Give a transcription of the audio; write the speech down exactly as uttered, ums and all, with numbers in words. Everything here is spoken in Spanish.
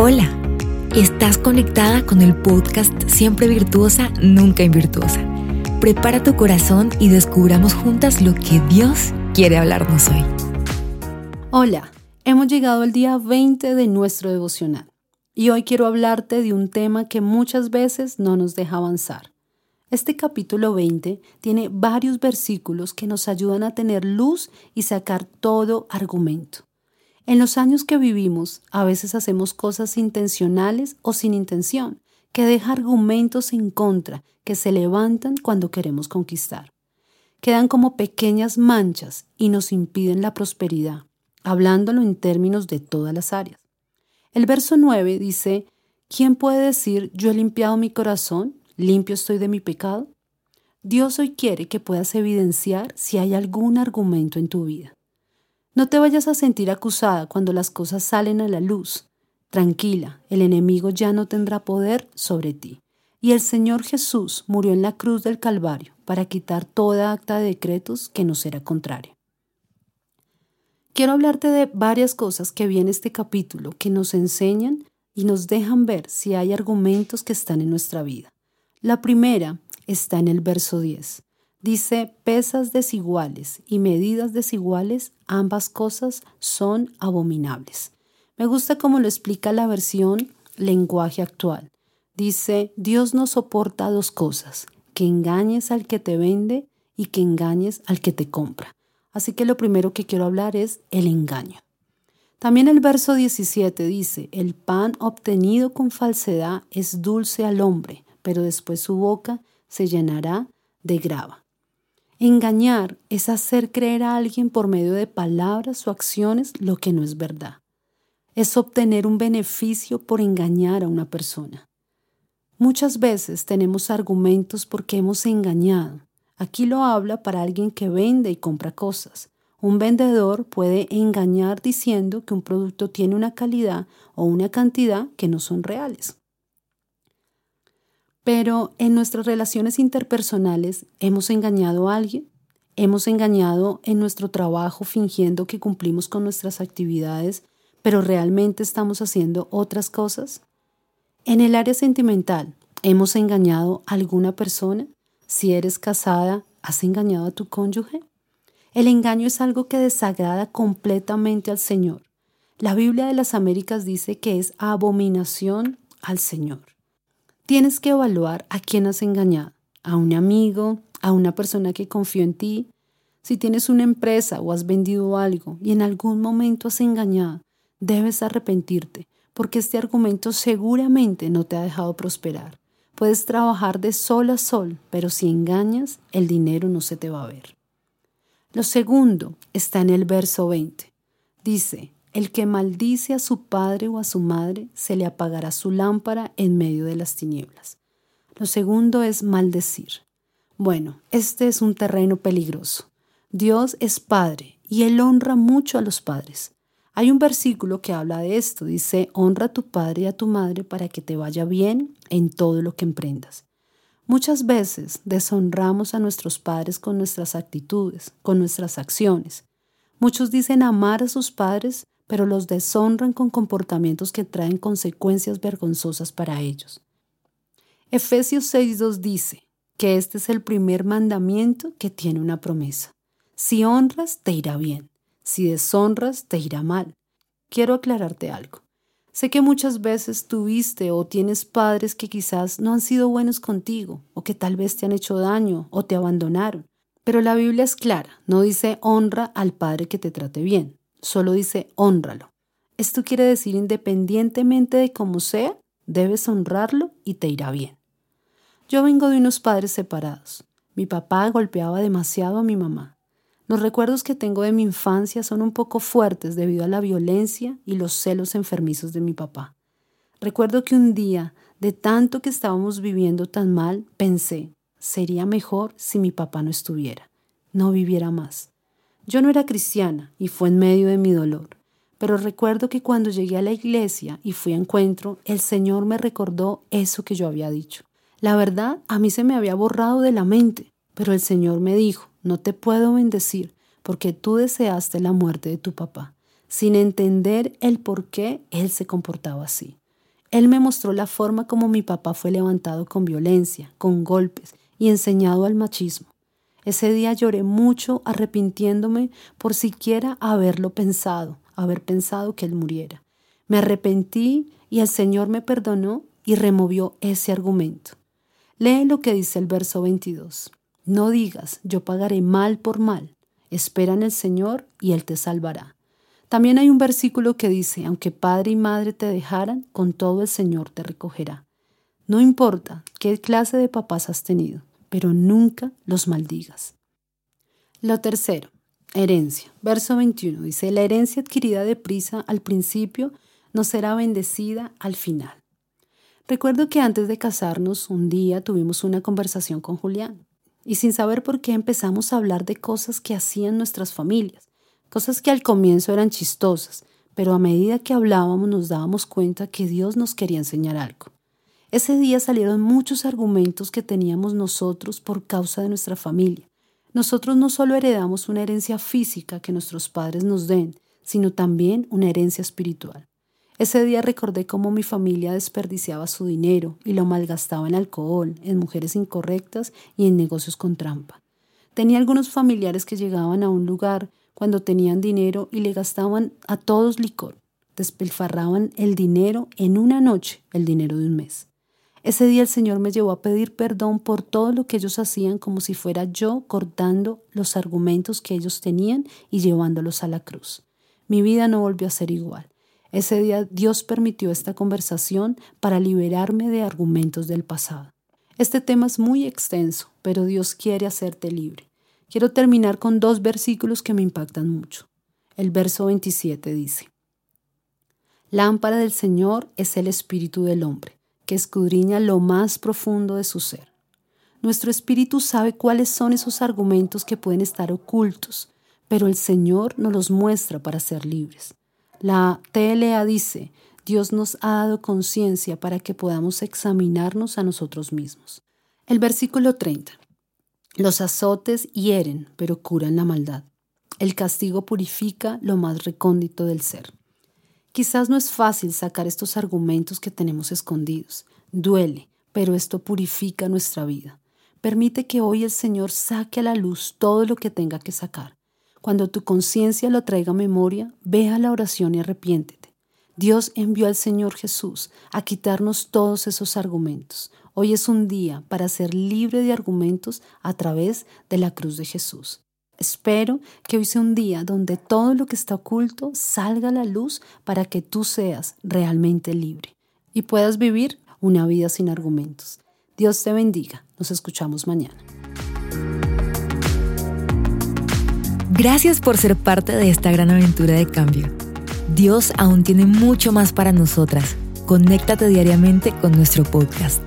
Hola, estás conectada con el podcast Siempre Virtuosa, Nunca Invirtuosa. Prepara tu corazón y descubramos juntas lo que Dios quiere hablarnos hoy. Hola, hemos llegado al día veinte de nuestro devocional y hoy quiero hablarte de un tema que muchas veces no nos deja avanzar. Este capítulo veinte tiene varios versículos que nos ayudan a tener luz y sacar todo argumento. En los años que vivimos, a veces hacemos cosas intencionales o sin intención, que deja argumentos en contra que se levantan cuando queremos conquistar. Quedan como pequeñas manchas y nos impiden la prosperidad, hablándolo en términos de todas las áreas. El verso nueve dice, ¿quién puede decir, yo he limpiado mi corazón, limpio estoy de mi pecado? Dios hoy quiere que puedas evidenciar si hay algún argumento en tu vida. No te vayas a sentir acusada cuando las cosas salen a la luz. Tranquila, el enemigo ya no tendrá poder sobre ti. Y el Señor Jesús murió en la cruz del Calvario para quitar toda acta de decretos que nos era contraria. Quiero hablarte de varias cosas que vi en este capítulo que nos enseñan y nos dejan ver si hay argumentos que están en nuestra vida. La primera está en el verso diez. Dice, pesas desiguales y medidas desiguales, ambas cosas son abominables. Me gusta cómo lo explica la versión lenguaje actual. Dice, Dios no soporta dos cosas, que engañes al que te vende y que engañes al que te compra. Así que lo primero que quiero hablar es el engaño. También el verso diecisiete dice, el pan obtenido con falsedad es dulce al hombre, pero después su boca se llenará de grava. Engañar es hacer creer a alguien por medio de palabras o acciones lo que no es verdad. Es obtener un beneficio por engañar a una persona. Muchas veces tenemos argumentos porque hemos engañado. Aquí lo habla para alguien que vende y compra cosas. Un vendedor puede engañar diciendo que un producto tiene una calidad o una cantidad que no son reales. Pero en nuestras relaciones interpersonales, ¿hemos engañado a alguien? ¿Hemos engañado en nuestro trabajo fingiendo que cumplimos con nuestras actividades, pero realmente estamos haciendo otras cosas? En el área sentimental, ¿hemos engañado a alguna persona? Si eres casada, ¿has engañado a tu cónyuge? El engaño es algo que desagrada completamente al Señor. La Biblia de las Américas dice que es abominación al Señor. Tienes que evaluar a quién has engañado, a un amigo, a una persona que confió en ti. Si tienes una empresa o has vendido algo y en algún momento has engañado, debes arrepentirte, porque este argumento seguramente no te ha dejado prosperar. Puedes trabajar de sol a sol, pero si engañas, el dinero no se te va a ver. Lo segundo está en el verso veinte. Dice, el que maldice a su padre o a su madre, se le apagará su lámpara en medio de las tinieblas. Lo segundo es maldecir. Bueno, este es un terreno peligroso. Dios es padre y Él honra mucho a los padres. Hay un versículo que habla de esto. Dice, honra a tu padre y a tu madre para que te vaya bien en todo lo que emprendas. Muchas veces deshonramos a nuestros padres con nuestras actitudes, con nuestras acciones. Muchos dicen amar a sus padres, pero los deshonran con comportamientos que traen consecuencias vergonzosas para ellos. Efesios seis dos dice que este es el primer mandamiento que tiene una promesa. Si honras, te irá bien. Si deshonras, te irá mal. Quiero aclararte algo. Sé que muchas veces tuviste o tienes padres que quizás no han sido buenos contigo, o que tal vez te han hecho daño o te abandonaron. Pero la Biblia es clara, no dice honra al padre que te trate bien. Solo dice hónralo. Esto quiere decir independientemente de cómo sea, debes honrarlo y te irá bien. Yo vengo de unos padres separados. Mi papá golpeaba demasiado a mi mamá. Los recuerdos que tengo de mi infancia son un poco fuertes debido a la violencia y los celos enfermizos de mi papá. Recuerdo que un día, de tanto que estábamos viviendo tan mal, pensé, sería mejor si mi papá no estuviera, no viviera más. Yo no era cristiana y fue en medio de mi dolor, pero recuerdo que cuando llegué a la iglesia y fui a encuentro, el Señor me recordó eso que yo había dicho. La verdad, a mí se me había borrado de la mente, pero el Señor me dijo, no te puedo bendecir porque tú deseaste la muerte de tu papá, sin entender el por qué él se comportaba así. Él me mostró la forma como mi papá fue levantado con violencia, con golpes y enseñado al machismo. Ese día lloré mucho arrepintiéndome por siquiera haberlo pensado, haber pensado que él muriera. Me arrepentí y el Señor me perdonó y removió ese argumento. Lee lo que dice el verso veintidós. No digas, yo pagaré mal por mal. Espera en el Señor y Él te salvará. También hay un versículo que dice, aunque padre y madre te dejaran, con todo el Señor te recogerá. No importa qué clase de papás has tenido, pero nunca los maldigas. Lo tercero, herencia. Verso veintiuno dice, la herencia adquirida deprisa al principio no será bendecida al final. Recuerdo que antes de casarnos, un día tuvimos una conversación con Julián y sin saber por qué empezamos a hablar de cosas que hacían nuestras familias, cosas que al comienzo eran chistosas, pero a medida que hablábamos nos dábamos cuenta que Dios nos quería enseñar algo. Ese día salieron muchos argumentos que teníamos nosotros por causa de nuestra familia. Nosotros no solo heredamos una herencia física que nuestros padres nos den, sino también una herencia espiritual. Ese día recordé cómo mi familia desperdiciaba su dinero y lo malgastaba en alcohol, en mujeres incorrectas y en negocios con trampa. Tenía algunos familiares que llegaban a un lugar cuando tenían dinero y le gastaban a todos licor. Despilfarraban el dinero en una noche, el dinero de un mes. Ese día el Señor me llevó a pedir perdón por todo lo que ellos hacían como si fuera yo cortando los argumentos que ellos tenían y llevándolos a la cruz. Mi vida no volvió a ser igual. Ese día Dios permitió esta conversación para liberarme de argumentos del pasado. Este tema es muy extenso, pero Dios quiere hacerte libre. Quiero terminar con dos versículos que me impactan mucho. El verso veintisiete dice, lámpara del Señor es el espíritu del hombre, que escudriña lo más profundo de su ser. Nuestro espíritu sabe cuáles son esos argumentos que pueden estar ocultos, pero el Señor nos los muestra para ser libres. La T L A dice, Dios nos ha dado conciencia para que podamos examinarnos a nosotros mismos. El versículo treinta. Los azotes hieren, pero curan la maldad. El castigo purifica lo más recóndito del ser. Quizás no es fácil sacar estos argumentos que tenemos escondidos. Duele, pero esto purifica nuestra vida. Permite que hoy el Señor saque a la luz todo lo que tenga que sacar. Cuando tu conciencia lo traiga a memoria, ve a la oración y arrepiéntete. Dios envió al Señor Jesús a quitarnos todos esos argumentos. Hoy es un día para ser libre de argumentos a través de la cruz de Jesús. Espero que hoy sea un día donde todo lo que está oculto salga a la luz para que tú seas realmente libre y puedas vivir una vida sin argumentos. Dios te bendiga. Nos escuchamos mañana. Gracias por ser parte de esta gran aventura de cambio. Dios aún tiene mucho más para nosotras. Conéctate diariamente con nuestro podcast.